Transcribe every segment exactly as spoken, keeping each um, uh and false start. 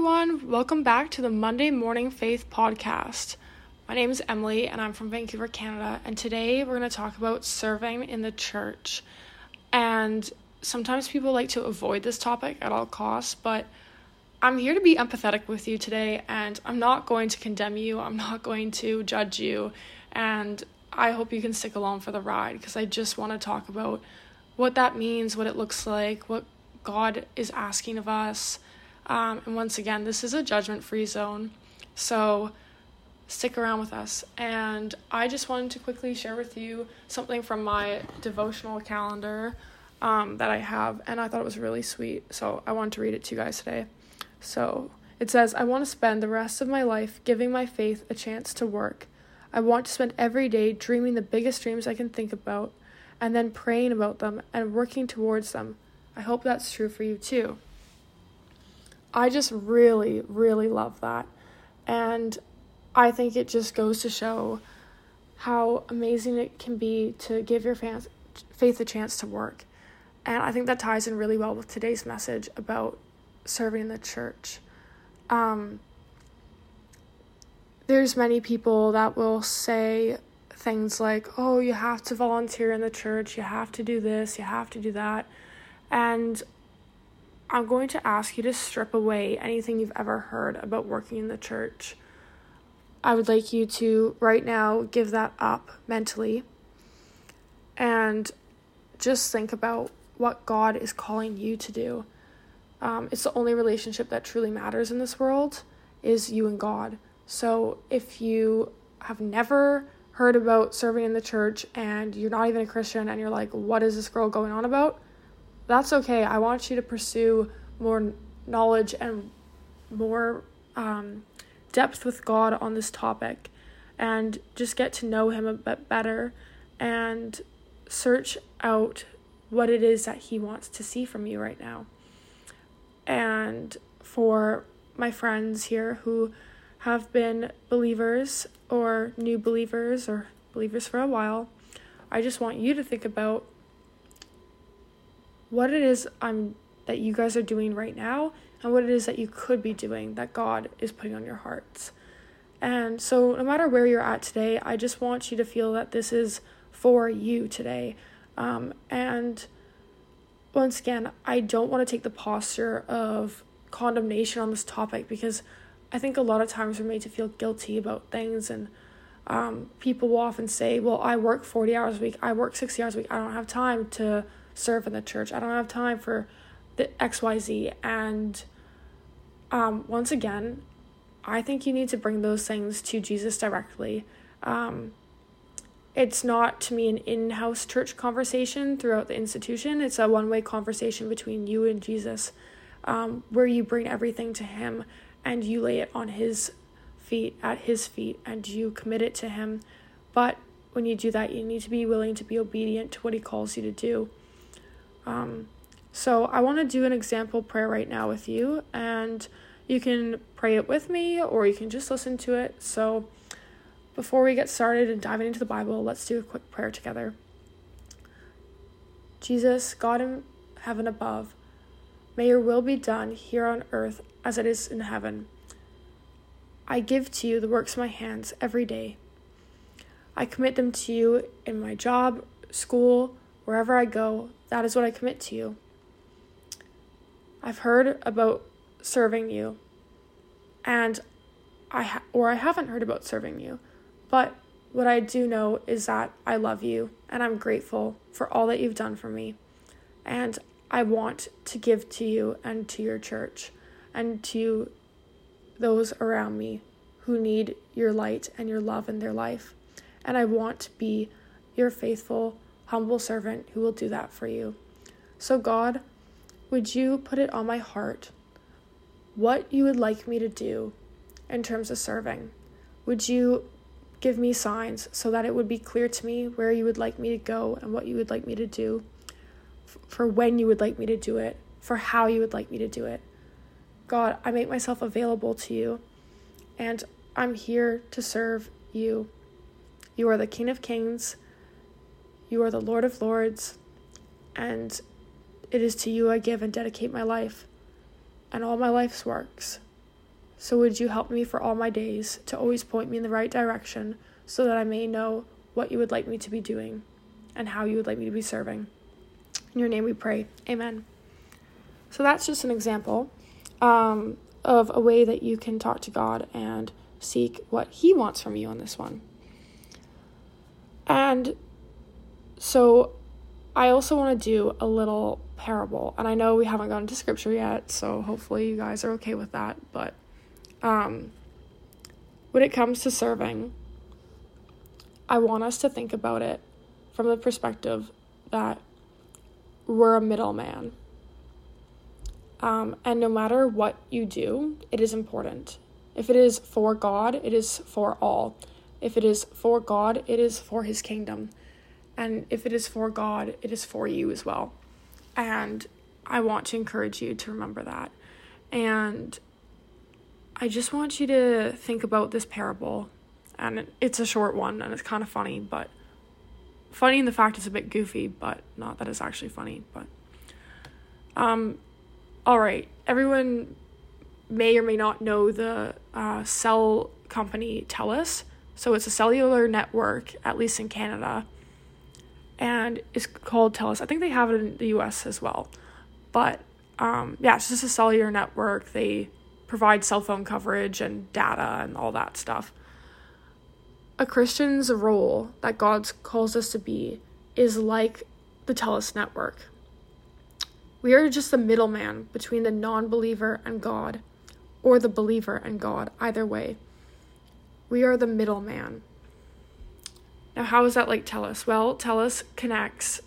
everyone. Welcome back to the Monday Morning Faith Podcast. My name is Emily and I'm from Vancouver, Canada. And today we're going to talk about serving in the church. And sometimes people like to avoid this topic at all costs, but I'm here to be empathetic with you today. And I'm not going to condemn you. I'm not going to judge you. And I hope you can stick along for the ride because I just want to talk about what that means, what it looks like, what God is asking of us. Um, and once again, this is a judgment-free zone, so stick around with us. And I just wanted to quickly share with you something from my devotional calendar um, that I have, and I thought it was really sweet, so I wanted to read it to you guys today. So it says, I want to spend the rest of my life giving my faith a chance to work. I want to spend every day dreaming the biggest dreams I can think about, and then praying about them and working towards them. I hope that's true for you too. I just really, really love that. And I think it just goes to show how amazing it can be to give your faith a chance to work. And I think that ties in really well with today's message about serving in the church. Um, there's many people that will say things like, oh, you have to volunteer in the church, you have to do this, you have to do that. And I'm going to ask you to strip away anything you've ever heard about working in the church. I would like you to, right now, give that up mentally and just think about what God is calling you to do. Um, it's the only relationship that truly matters in this world is you and God. So if you have never heard about serving in the church and you're not even a Christian and you're like, what is this girl going on about? That's okay. I want you to pursue more knowledge and more um, depth with God on this topic and just get to know him a bit better and search out what it is that he wants to see from you right now. And for my friends here who have been believers or new believers or believers for a while, I just want you to think about what it is I'm that you guys are doing right now and what it is that you could be doing that God is putting on your hearts. And so no matter where you're at today, I just want you to feel that this is for you today. Um, and once again, I don't want to take the posture of condemnation on this topic because I think a lot of times we're made to feel guilty about things, and um, people will often say, well, I work forty hours a week, I work sixty hours a week, I don't have time to serve in the church, I don't have time for the X Y Z. And um once again, I think you need to bring those things to Jesus directly. Um it's not, to me, an in-house church conversation throughout the institution. It's a one-way conversation between you and Jesus, um where you bring everything to him and you lay it on his feet, at his feet, and you commit it to him. But when you do that, you need to be willing to be obedient to what he calls you to do. Um, so I want to do an example prayer right now with you, and you can pray it with me or you can just listen to it. So before we get started and diving into the Bible, let's do a quick prayer together. Jesus, God in heaven above, may your will be done here on earth as it is in heaven. I give to you the works of my hands every day. I commit them to you in my job, school, wherever I go. That is what I commit to you. I've heard about serving you, and I ha- or I haven't heard about serving you, but what I do know is that I love you, and I'm grateful for all that you've done for me, and I want to give to you and to your church and to those around me who need your light and your love in their life, and I want to be your faithful humble servant who will do that for you. So God, would you put it on my heart what you would like me to do in terms of serving? Would you give me signs so that it would be clear to me where you would like me to go and what you would like me to do, for when you would like me to do it, for how you would like me to do it? God, I make myself available to you, and I'm here to serve you. You are the King of Kings. You are the Lord of Lords, and it is to you I give and dedicate my life and all my life's works. So would you help me for all my days to always point me in the right direction so that I may know what you would like me to be doing and how you would like me to be serving. In your name we pray. Amen. So that's just an example um, of a way that you can talk to God and seek what he wants from you on this one. And so I also want to do a little parable. And I know we haven't gone into scripture yet, so hopefully you guys are okay with that. But um, when it comes to serving, I want us to think about it from the perspective that we're a middleman. Um, and no matter what you do, it is important. If it is for God, it is for all. If it is for God, it is for his kingdom. And if it is for God, it is for you as well. And I want to encourage you to remember that. And I just want you to think about this parable. And it's a short one, and it's kind of funny, but funny in the fact it's a bit goofy, but not that it's actually funny. But um, all right, everyone may or may not know the uh, cell company TELUS. So it's a cellular network, at least in Canada. And it's called TELUS. I think they have it in the U S as well. But um, yeah, it's just a cellular network. They provide cell phone coverage and data and all that stuff. A Christian's role that God calls us to be is like the TELUS network. We are just the middleman between the non-believer and God, or the believer and God, either way. We are the middleman. Now, how is that like TELUS? Well, TELUS connects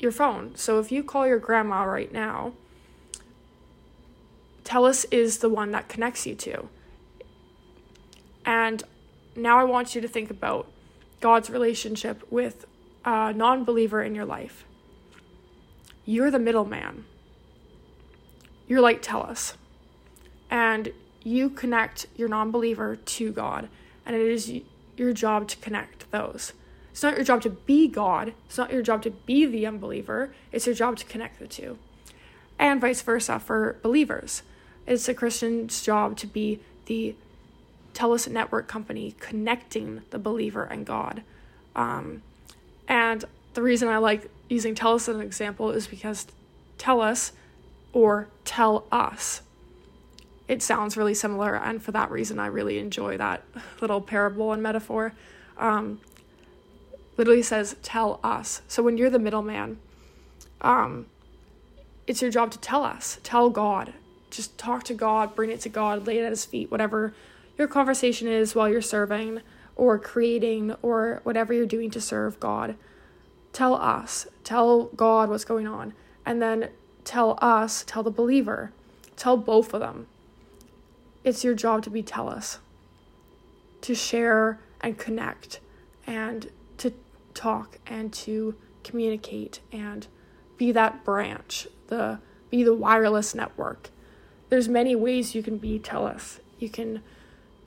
your phone. So if you call your grandma right now, TELUS is the one that connects you to. And now I want you to think about God's relationship with a non-believer in your life. You're the middleman. You're like TELUS. And you connect your non-believer to God. And it is your job to connect those. It's not your job to be God. It's not your job to be the unbeliever. It's your job to connect the two. And vice versa for believers. It's a Christian's job to be the TELUS network company connecting the believer and God. Um, and the reason I like using TELUS as an example is because TELUS or tell us. It sounds really similar, and for that reason, I really enjoy that little parable and metaphor. Um, literally says, tell us. So when you're the middleman, um, it's your job to tell us. Tell God. Just talk to God, bring it to God, lay it at his feet, whatever your conversation is while you're serving or creating or whatever you're doing to serve God. Tell us. Tell God what's going on. And then tell us, tell the believer. Tell both of them. It's your job to be TELUS, to share and connect and to talk and to communicate and be that branch, the be the wireless network. There's many ways you can be TELUS. You can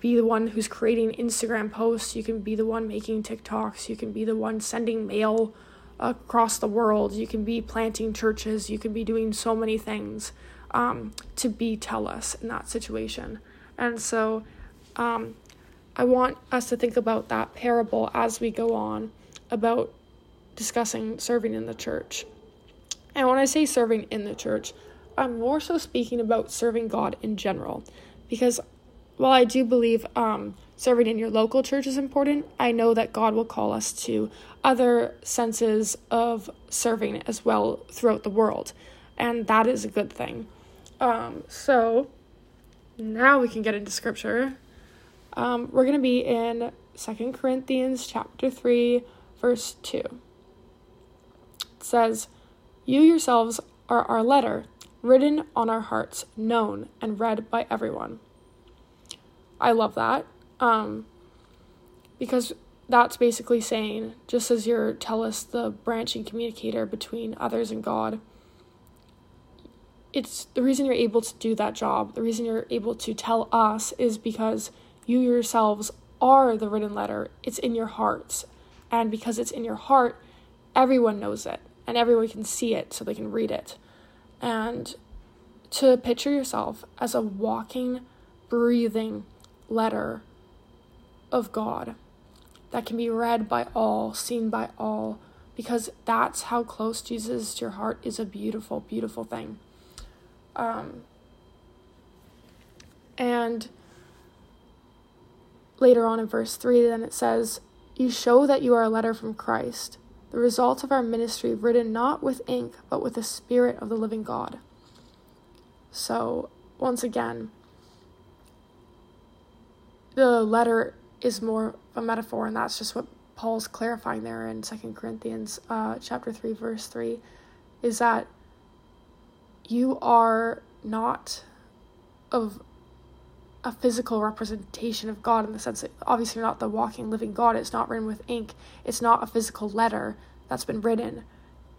be the one who's creating Instagram posts. You can be the one making TikToks. You can be the one sending mail across the world. You can be planting churches. You can be doing so many things. Um, to be TELUS in that situation. And so um, I want us to think about that parable as we go on about discussing serving in the church. And when I say serving in the church, I'm more so speaking about serving God in general. Because while I do believe um, serving in your local church is important, I know that God will call us to other senses of serving as well throughout the world. And that is a good thing. Um, so now we can get into scripture. Um, we're going to be in Second Corinthians chapter three, verse two. It says, "You yourselves are our letter, written on our hearts, known and read by everyone." I love that. Um, because that's basically saying, just as you're TELUS, the branching communicator between others and God, it's the reason you're able to do that job. The reason you're able to tell us is because you yourselves are the written letter. It's in your hearts. And because it's in your heart, everyone knows it. And everyone can see it so they can read it. And to picture yourself as a walking breathing letter of God that can be read by all, seen by all, because that's how close Jesus is to your heart is a beautiful, beautiful thing. Um, and later on in verse three, then it says, "You show that you are a letter from Christ, the result of our ministry, written not with ink, but with the Spirit of the living God." So, once again, the letter is more a metaphor, and that's just what Paul's clarifying there in Second Corinthians uh, chapter three, verse three, is that you are not of a physical representation of God, in the sense that obviously you're not the walking, living God. It's not written with ink. It's not a physical letter that's been written.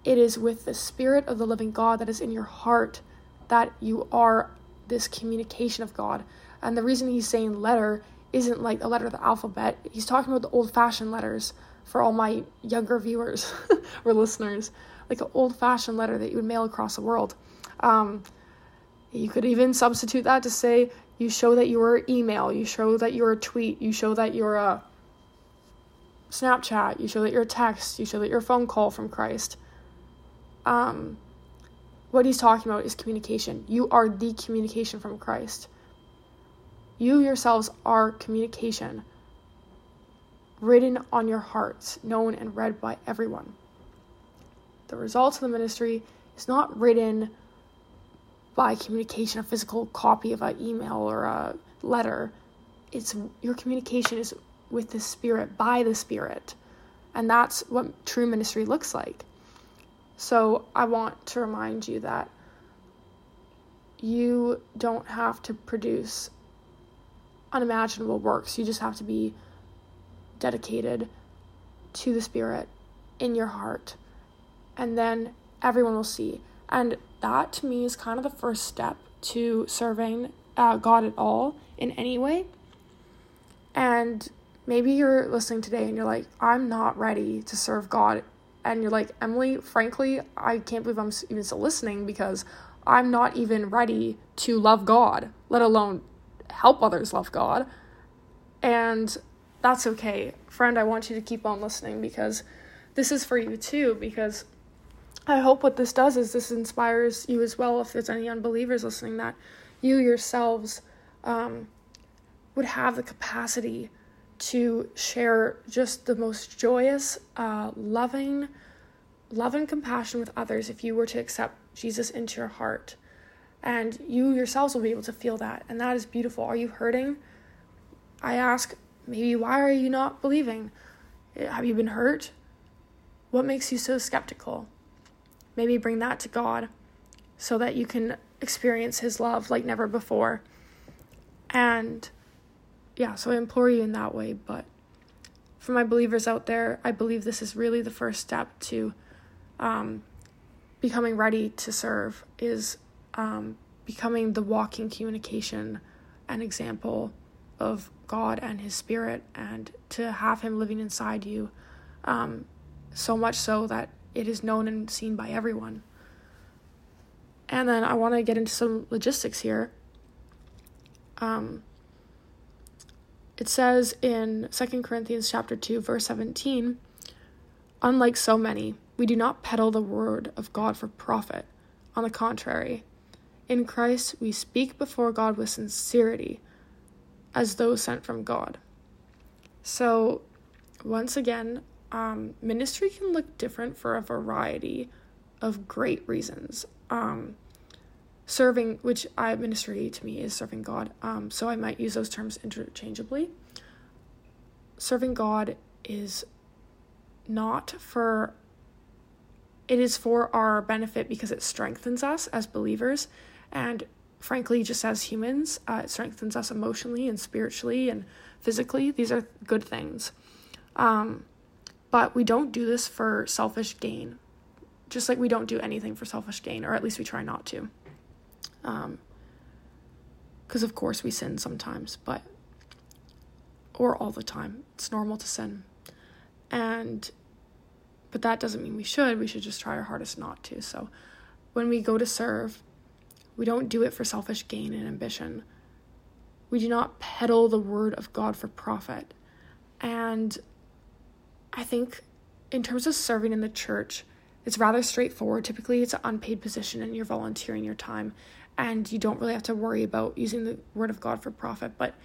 It is with the Spirit of the living God that is in your heart that you are this communication of God. And the reason he's saying letter isn't like a letter of the alphabet. He's talking about the old-fashioned letters for all my younger viewers or listeners, like an old-fashioned letter that you would mail across the world. Um, you could even substitute that to say, you show that you're an email, you show that you're a tweet, you show that you're a Snapchat, you show that you're a text, you show that you're a phone call from Christ. Um, what he's talking about is communication. You are the communication from Christ. You yourselves are communication, written on your hearts, known and read by everyone. The results of the ministry is not written by communication, a physical copy of an email or a letter. It's your communication is with the Spirit, by the Spirit. And that's what true ministry looks like. So I want to remind you that you don't have to produce unimaginable works. You just have to be dedicated to the Spirit in your heart. And then everyone will see. And that, to me, is kind of the first step to serving uh, God at all in any way. And maybe you're listening today and you're like, I'm not ready to serve God. And you're like, Emily, frankly, I can't believe I'm even still listening, because I'm not even ready to love God, let alone help others love God. And that's okay. Friend, I want you to keep on listening, because this is for you too, because I hope what this does is this inspires you as well, if there's any unbelievers listening, that you yourselves um, would have the capacity to share just the most joyous, uh, loving, love and compassion with others if you were to accept Jesus into your heart. And you yourselves will be able to feel that. And that is beautiful. Are you hurting? I ask, maybe why are you not believing? Have you been hurt? What makes you so skeptical? Maybe bring that to God so that you can experience his love like never before. And yeah, so I implore you in that way. But for my believers out there, I believe this is really the first step to um, becoming ready to serve, is um, becoming the walking communication and example of God and his Spirit, and to have him living inside you, um, so much so that it is known and seen by everyone. And then I want to get into some logistics here. Um, it says in Second Corinthians chapter two, verse seventeen, "Unlike so many, we do not peddle the word of God for profit. On the contrary, in Christ we speak before God with sincerity, as those sent from God." So, once again, Um, ministry can look different for a variety of great reasons. Um, serving, which I ministry to me is serving God, um, so I might use those terms interchangeably. Serving God is not for, it is for our benefit, because it strengthens us as believers, and frankly, just as humans, uh, it strengthens us emotionally and spiritually and physically. These are good things. Um, But we don't do this for selfish gain, just like we don't do anything for selfish gain, or at least we try not to. Um, because of course we sin sometimes, but, or all the time. It's normal to sin. And, but that doesn't mean we should. We should just try our hardest not to. So when we go to serve, we don't do it for selfish gain and ambition. We do not peddle the word of God for profit. And I think in terms of serving in the church, it's rather straightforward. Typically, it's an unpaid position and you're volunteering your time and you don't really have to worry about using the word of God for profit. But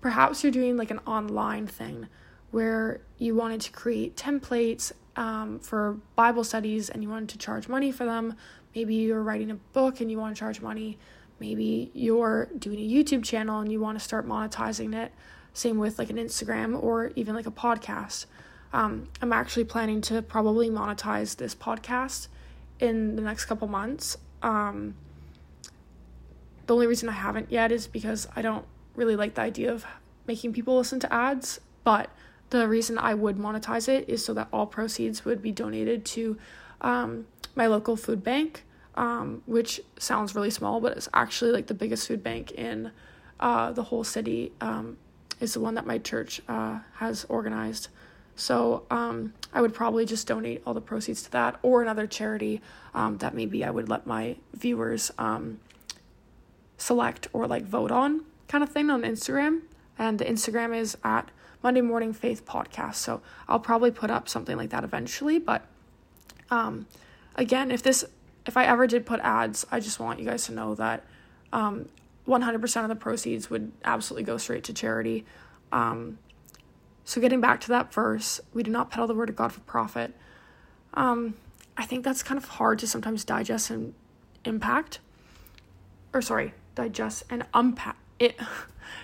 perhaps you're doing like an online thing where you wanted to create templates um, for Bible studies and you wanted to charge money for them. Maybe you're writing a book and you want to charge money. Maybe you're doing a YouTube channel and you want to start monetizing it. Same with like an Instagram or even like a podcast. Um, I'm actually planning to probably monetize this podcast in the next couple months. Um, the only reason I haven't yet is because I don't really like the idea of making people listen to ads. But the reason I would monetize it is so that all proceeds would be donated to um, my local food bank, um, which sounds really small, but it's actually like the biggest food bank in uh, the whole city. Um, is the one that my church uh, has organized. So um, I would probably just donate all the proceeds to that or another charity um, that maybe I would let my viewers um, select or like vote on, kind of thing, on Instagram. And the Instagram is at Monday Morning Faith Podcast. So I'll probably put up something like that eventually. But um, again, if this, if I ever did put ads, I just want you guys to know that um, one hundred percent of the proceeds would absolutely go straight to charity. Um, So getting back to that verse, we do not peddle the word of God for profit. Um, I think that's kind of hard to sometimes digest and impact, or sorry, digest and unpack it,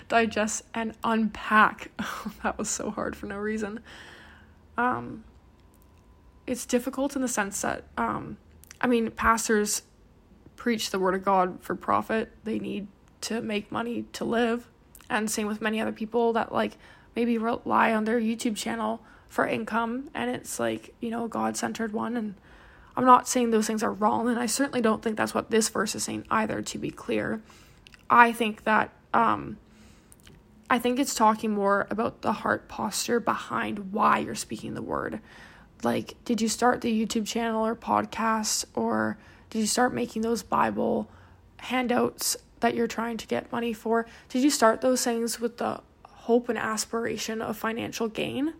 digest and unpack. That was so hard for no reason. Um, it's difficult in the sense that, um, I mean, pastors preach the word of God for profit. They need to make money to live, and same with many other people that like maybe rely on their YouTube channel for income, and it's like, you know, a God-centered one. And I'm not saying those things are wrong, and I certainly don't think that's what this verse is saying either, to be clear. I think that, um, I think it's talking more about the heart posture behind why you're speaking the word. Like, did you start the YouTube channel or podcast, or did you start making those Bible handouts that you're trying to get money for? Did you start those things with the hope and aspiration of financial gain?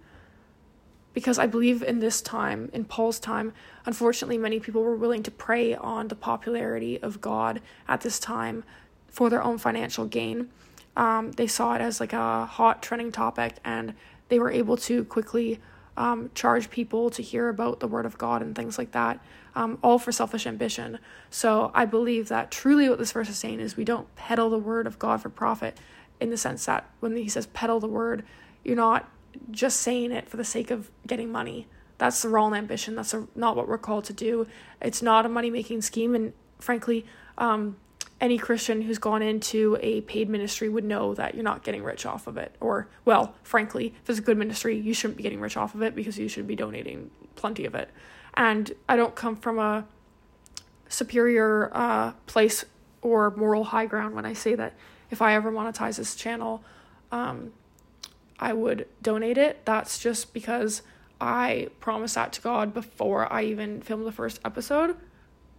Because I believe in this time, in Paul's time, unfortunately, many people were willing to prey on the popularity of God at this time for their own financial gain. Um, they saw it as like a hot trending topic, and they were able to quickly um, charge people to hear about the word of God and things like that, um, all for selfish ambition. So I believe that truly what this verse is saying is we don't peddle the word of God for profit, in the sense that when he says peddle the word, you're not just saying it for the sake of getting money. That's the wrong ambition. That's a, not what we're called to do. It's not a money-making scheme. And frankly, um, any Christian who's gone into a paid ministry would know that you're not getting rich off of it. Or, well, frankly, if it's a good ministry, you shouldn't be getting rich off of it, because you should be donating plenty of it. And I don't come from a superior uh, place or moral high ground when I say that. If I ever monetize this channel, um, I would donate it. That's just because I promised that to God before I even filmed the first episode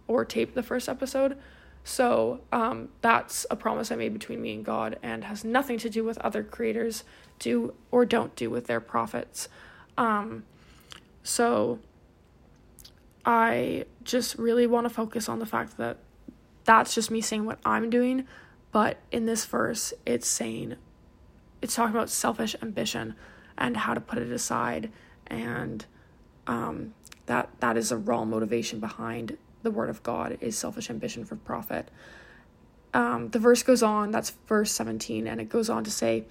or taped the first episode. So um, that's a promise I made between me and God, and has nothing to do with other creators do or don't do with their profits. Um, so I just really want to focus on the fact that that's just me saying what I'm doing. But in this verse, it's saying, it's talking about selfish ambition and how to put it aside. And um, that that is a wrong motivation behind the word of God, is selfish ambition for profit. Um, the verse goes on, that's verse seventeen, and it goes on to say,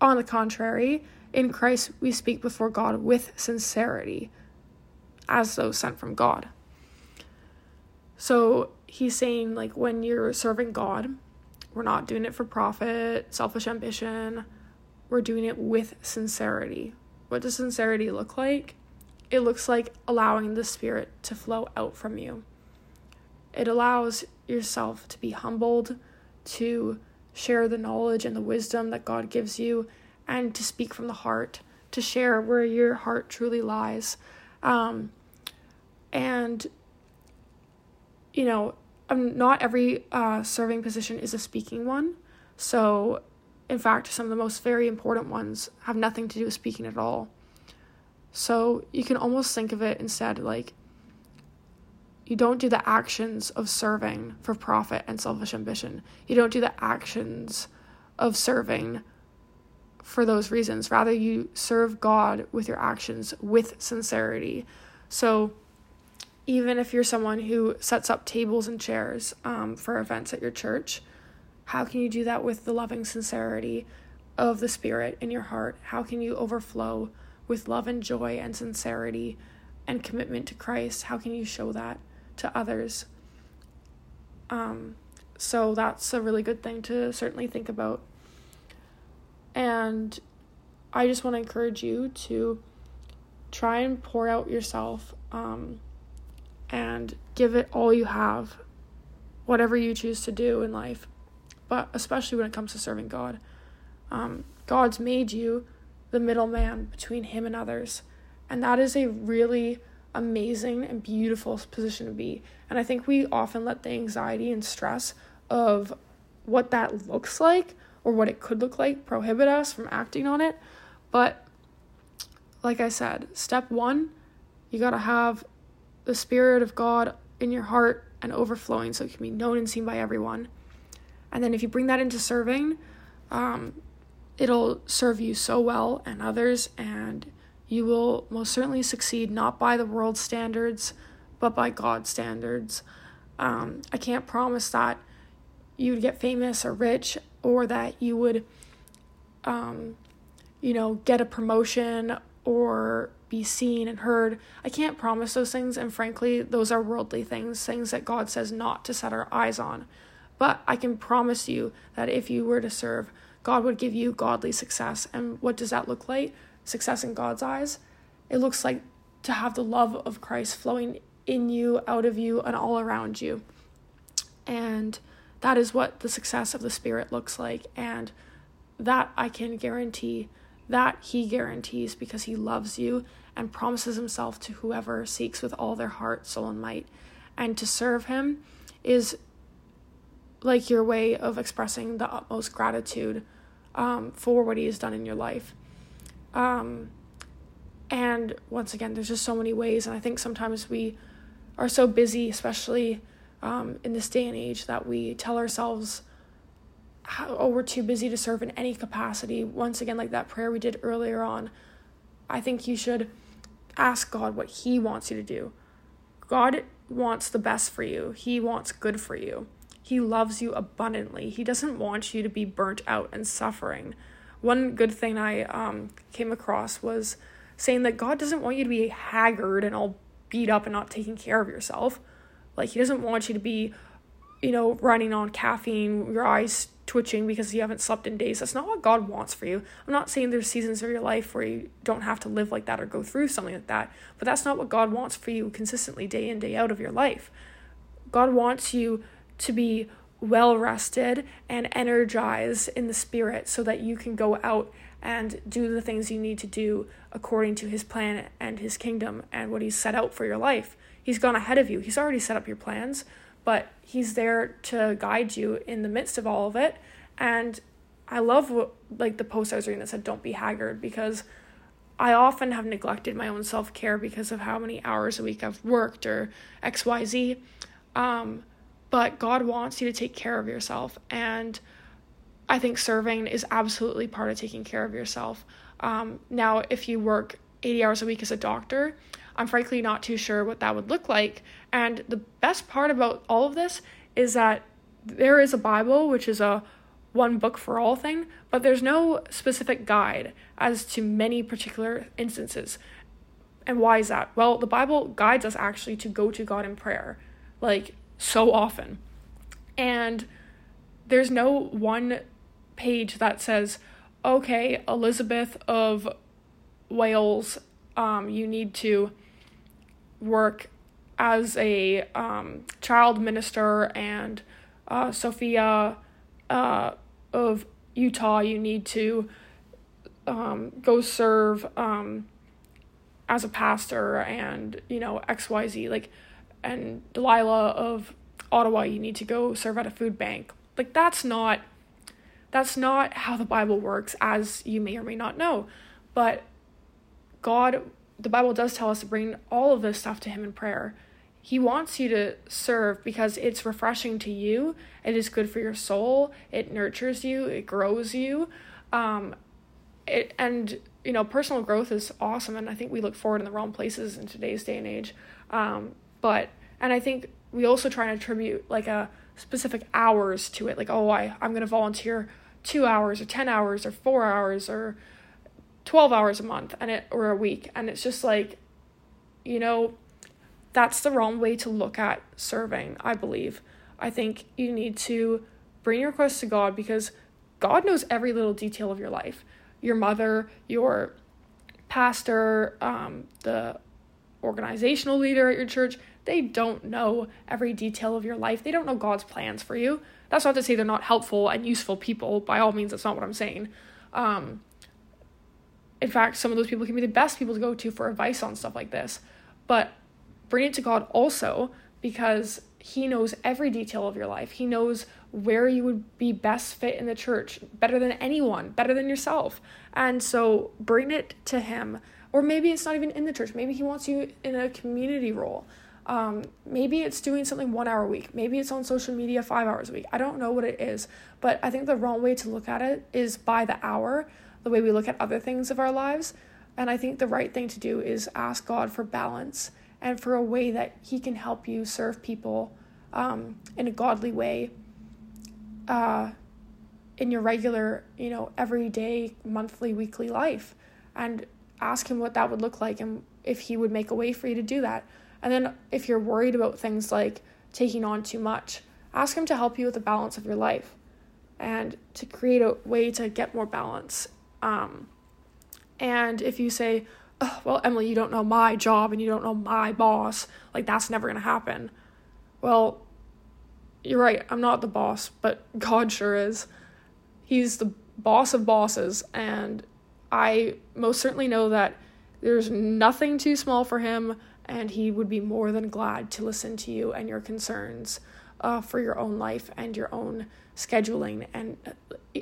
on the contrary, in Christ we speak before God with sincerity, as though sent from God. So he's saying, like, when you're serving God, we're not doing it for profit, selfish ambition. We're doing it with sincerity. What does sincerity look like? It looks like allowing the Spirit to flow out from you. It allows yourself to be humbled, to share the knowledge and the wisdom that God gives you, and to speak from the heart, to share where your heart truly lies. Um, and, you know, Um, not every uh, serving position is a speaking one. So In fact, some of the most very important ones have nothing to do with speaking at all. So you can almost think of it instead like you don't do the actions of serving for profit and selfish ambition. You don't do the actions of serving for those reasons. Rather, you serve God with your actions with sincerity. So even if you're someone who sets up tables and chairs um, for events at your church, how can you do that with the loving sincerity of the Spirit in your heart? How can you overflow with love and joy and sincerity and commitment to Christ? How can you show that to others? Um, so that's a really good thing to certainly think about. And I just want to encourage you to try and pour out yourself, um, and give it all you have, whatever you choose to do in life, but especially when it comes to serving God. Um, God's made you the middleman between him and others. And that is a really amazing and beautiful position to be. And I think we often let the anxiety and stress of what that looks like or what it could look like prohibit us from acting on it. But like I said, step one, you got to have the Spirit of God in your heart and overflowing so it can be known and seen by everyone. And then if you bring that into serving, um, it'll serve you so well and others, and you will most certainly succeed not by the world's standards, but by God's standards. Um, I can't promise that you'd get famous or rich or that you would, um, you know, get a promotion or be seen and heard. I can't promise those things, and frankly, those are worldly things, things that God says not to set our eyes on. But I can promise you that if you were to serve, God would give you godly success. And what does that look like? Success in God's eyes, it looks like to have the love of Christ flowing in you, out of you, and all around you. And that is what the success of the Spirit looks like. And that I can guarantee, that he guarantees, because he loves you and promises himself to whoever seeks with all their heart, soul, and might. And to serve him is like your way of expressing the utmost gratitude um, for what he has done in your life. Um, and once again, there's just so many ways. And I think sometimes we are so busy, especially, um, in this day and age, that we tell ourselves, oh, we're too busy to serve in any capacity. Once again, like that prayer we did earlier on, I think you should ask God what he wants you to do. God wants the best for you. He wants good for you. He loves you abundantly. He doesn't want you to be burnt out and suffering. One good thing I um, came across was saying that God doesn't want you to be haggard and all beat up and not taking care of yourself. Like, he doesn't want you to be, you know, running on caffeine, your eyes twitching because you haven't slept in days. That's not what God wants for you. I'm not saying there's seasons of your life where you don't have to live like that or go through something like that, but that's not what God wants for you consistently day in, day out of your life. God wants you to be well rested and energized in the Spirit so that you can go out and do the things you need to do according to his plan and his kingdom and what he's set out for your life. He's gone ahead of you. He's already set up your plans, but he's there to guide you in the midst of all of it. And I love what, like the post I was reading that said, don't be haggard, because I often have neglected my own self-care because of how many hours a week I've worked or X Y Z. Um, But God wants you to take care of yourself. And I think serving is absolutely part of taking care of yourself. Um, now, if you work eighty hours a week as a doctor, I'm frankly not too sure what that would look like. And the best part about all of this is that there is a Bible, which is a one book for all thing, but there's no specific guide as to many particular instances. And why is that? Well, the Bible guides us actually to go to God in prayer. Like, so often. And there's no one page that says, okay, Elizabeth of Wales, um, you need to work as a um, child minister, and uh, Sophia uh, of Utah, you need to um, go serve um, as a pastor, and, you know, X Y Z. Like, and Delilah of Ottawa, you need to go serve at a food bank. Like, that's not, That's not how the Bible works, as you may or may not know. But God, the Bible does tell us to bring all of this stuff to him in prayer. He wants you to serve because it's refreshing to you. It is good for your soul. It nurtures you. It grows you. Um, it, and, you know, personal growth is awesome. And I think we look forward in the wrong places in today's day and age. Um, but, and I think we also try and attribute like a specific hours to it. Like, oh, I, I'm going to volunteer two hours or ten hours or four hours or twelve hours a month and it or a week. And it's just like, you know, that's the wrong way to look at serving, I believe. I think you need to bring your requests to God because God knows every little detail of your life. Your mother, your pastor, um, the organizational leader at your church, they don't know every detail of your life. They don't know God's plans for you. That's not to say they're not helpful and useful people. By all means, that's not what I'm saying. Um, in fact, some of those people can be the best people to go to for advice on stuff like this. But bring it to God also because he knows every detail of your life. He knows where you would be best fit in the church, better than anyone, better than yourself. And so bring it to him. Or maybe it's not even in the church. Maybe he wants you in a community role. Um, maybe it's doing something one hour a week. Maybe it's on social media five hours a week. I don't know what it is. But I think the wrong way to look at it is by the hour, the way we look at other things of our lives. And I think the right thing to do is ask God for balance and for a way that he can help you serve people um, in a godly way uh, in your regular, you know, everyday, monthly, weekly life. And ask him what that would look like and if he would make a way for you to do that. And then if you're worried about things like taking on too much, ask him to help you with the balance of your life and to create a way to get more balance. Um, and if you say, oh, well, Emily, you don't know my job and you don't know my boss. Like, that's never going to happen. Well, you're right. I'm not the boss, but God sure is. He's the boss of bosses. And I most certainly know that there's nothing too small for him. And he would be more than glad to listen to you and your concerns uh, for your own life and your own scheduling. And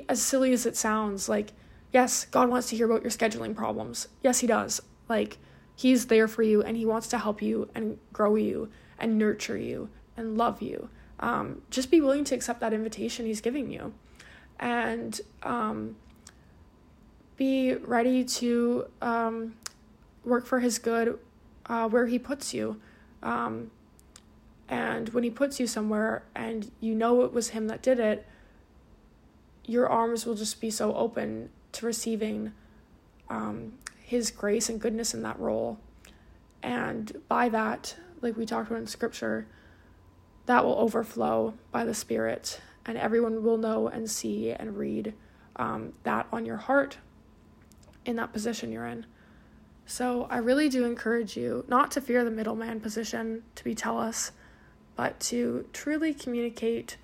as silly as it sounds, like, yes, God wants to hear about your scheduling problems. Yes, he does. Like, he's there for you and he wants to help you and grow you and nurture you and love you. Um, just be willing to accept that invitation he's giving you. And um, be ready to um, work for his good uh, where he puts you. Um, and when he puts you somewhere and you know it was him that did it, your arms will just be so open to receiving um, his grace and goodness in that role. And by that, like we talked about in scripture, that will overflow by the Spirit and everyone will know and see and read um, that on your heart in that position you're in. So I really do encourage you not to fear the middleman position to be TELUS, but to truly communicate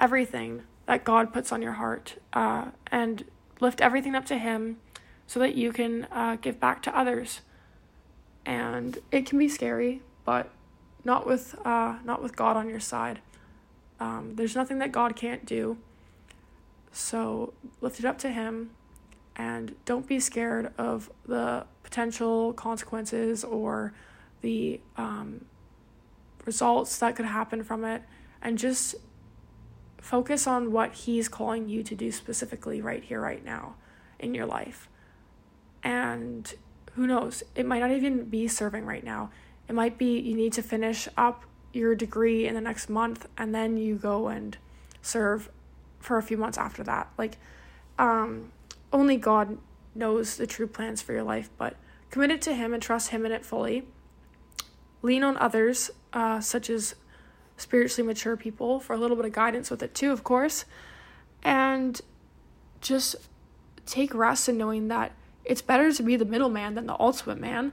everything that God puts on your heart uh, and lift everything up to him so that you can uh, give back to others. And it can be scary, but not with uh, not with God on your side. Um, there's nothing that God can't do. So lift it up to him and don't be scared of the potential consequences or the um, results that could happen from it. And just focus on what he's calling you to do specifically right here, right now in your life. And who knows, it might not even be serving right now. It might be you need to finish up your degree in the next month and then you go and serve for a few months after that. Like, um, only God knows the true plans for your life, but commit it to him and trust him in it fully. Lean on others, uh, such as spiritually mature people for a little bit of guidance with it too, of course. And just take rest in knowing that it's better to be the middleman than the ultimate man.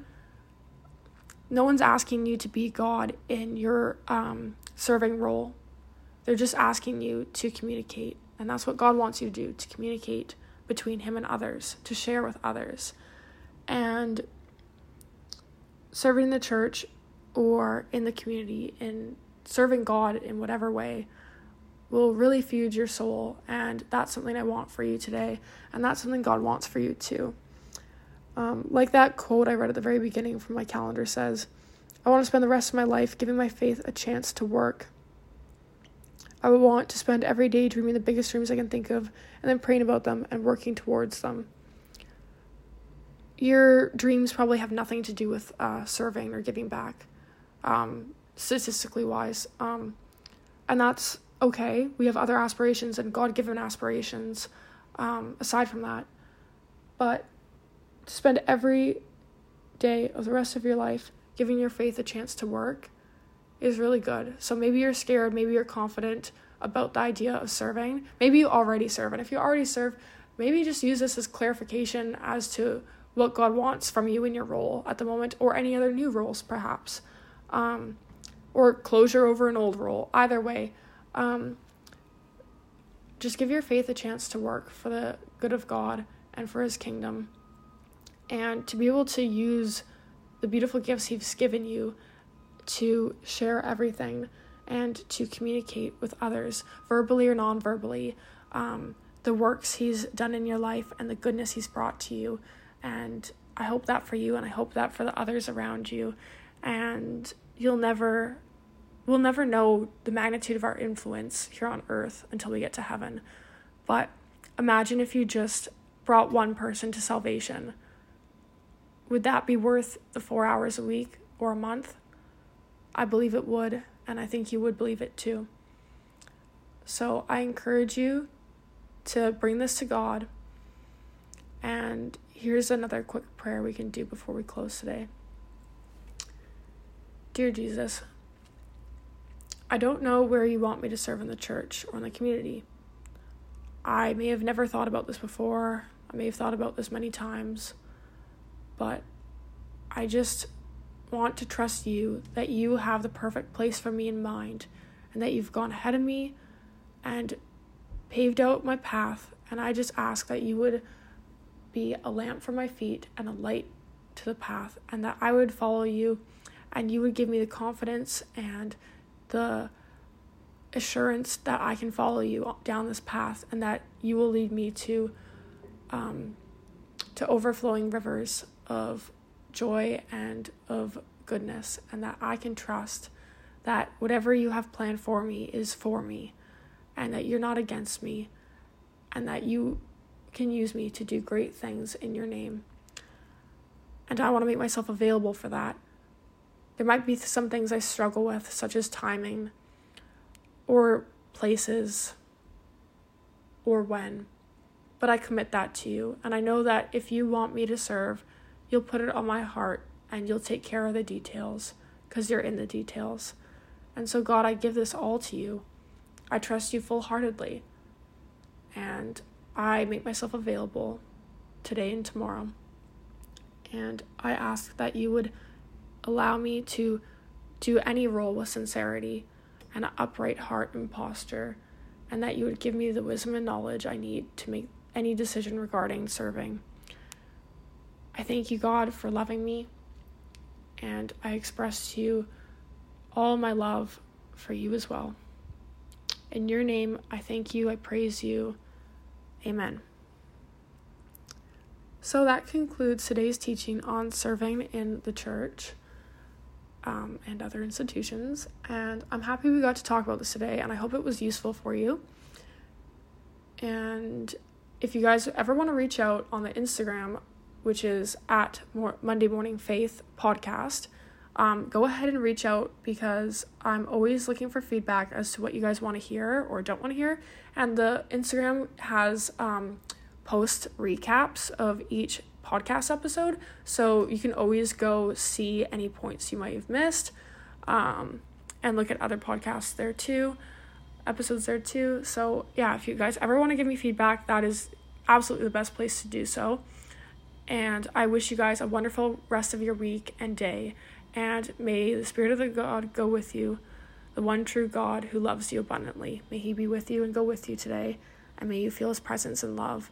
No one's asking you to be God in your um, serving role. They're just asking you to communicate. And that's what God wants you to do, to communicate between him and others, to share with others. And serving the church or in the community, in serving God in whatever way will really feed your soul. And that's something I want for you today. And that's something God wants for you too. Um, like that quote I read at the very beginning from my calendar says, I want to spend the rest of my life giving my faith a chance to work. I would want to spend every day dreaming the biggest dreams I can think of and then praying about them and working towards them. Your dreams probably have nothing to do with uh, serving or giving back, um, statistically wise. Um, and that's okay. We have other aspirations and God-given aspirations um, aside from that. But to spend every day of the rest of your life giving your faith a chance to work is really good. So maybe you're scared, maybe you're confident about the idea of serving. Maybe you already serve. And if you already serve, maybe just use this as clarification as to what God wants from you in your role at the moment, or any other new roles perhaps, um, or closure over an old role. Either way, um, just give your faith a chance to work for the good of God and for his kingdom, and to be able to use the beautiful gifts he's given you to share everything and to communicate with others, verbally or non-verbally, um, the works he's done in your life and the goodness he's brought to you. And I hope that for you, and I hope that for the others around you. And you'll never, we'll never know the magnitude of our influence here on earth until we get to heaven. But imagine if you just brought one person to salvation. Would that be worth the four hours a week or a month? I believe it would, and I think you would believe it too. So I encourage you to bring this to God. And here's another quick prayer we can do before we close today. Dear Jesus, I don't know where you want me to serve in the church or in the community. I may have never thought about this before. I may have thought about this many times. But I just want to trust you, that you have the perfect place for me in mind, and that you've gone ahead of me and paved out my path. And I just ask that you would be a lamp for my feet and a light to the path, and that I would follow you, and you would give me the confidence and the assurance that I can follow you down this path, and that you will lead me to um to overflowing rivers of joy and of goodness, and that I can trust that whatever you have planned for me is for me, and that you're not against me, and that you can use me to do great things in your name. And I want to make myself available for that. There might be some things I struggle with, such as timing or places or when, but I commit that to you. And I know that if you want me to serve, you'll put it on my heart and you'll take care of the details, because you're in the details. And so God, I give this all to you. I trust you full-heartedly, and I make myself available today and tomorrow. And I ask that you would allow me to do any role with sincerity and an upright heart and posture, and that you would give me the wisdom and knowledge I need to make any decision regarding serving. I thank you, God, for loving me, and I express to you all my love for you as well. In your name, I thank you, I praise you. Amen. So that concludes today's teaching on serving in the church um, and other institutions. And I'm happy we got to talk about this today, and I hope it was useful for you. And if you guys ever want to reach out on the Instagram, which is at Monday Morning Faith Podcast, um, go ahead and reach out, because I'm always looking for feedback as to what you guys want to hear or don't want to hear. And the Instagram has um, post recaps of each podcast episode, so you can always go see any points you might have missed, um, and look at other podcasts there too, episodes there too. So yeah, if you guys ever want to give me feedback, that is absolutely the best place to do so. And I wish you guys a wonderful rest of your week and day. And may the Spirit of the God go with you, the one true God who loves you abundantly. May he be with you and go with you today. And may you feel his presence and love.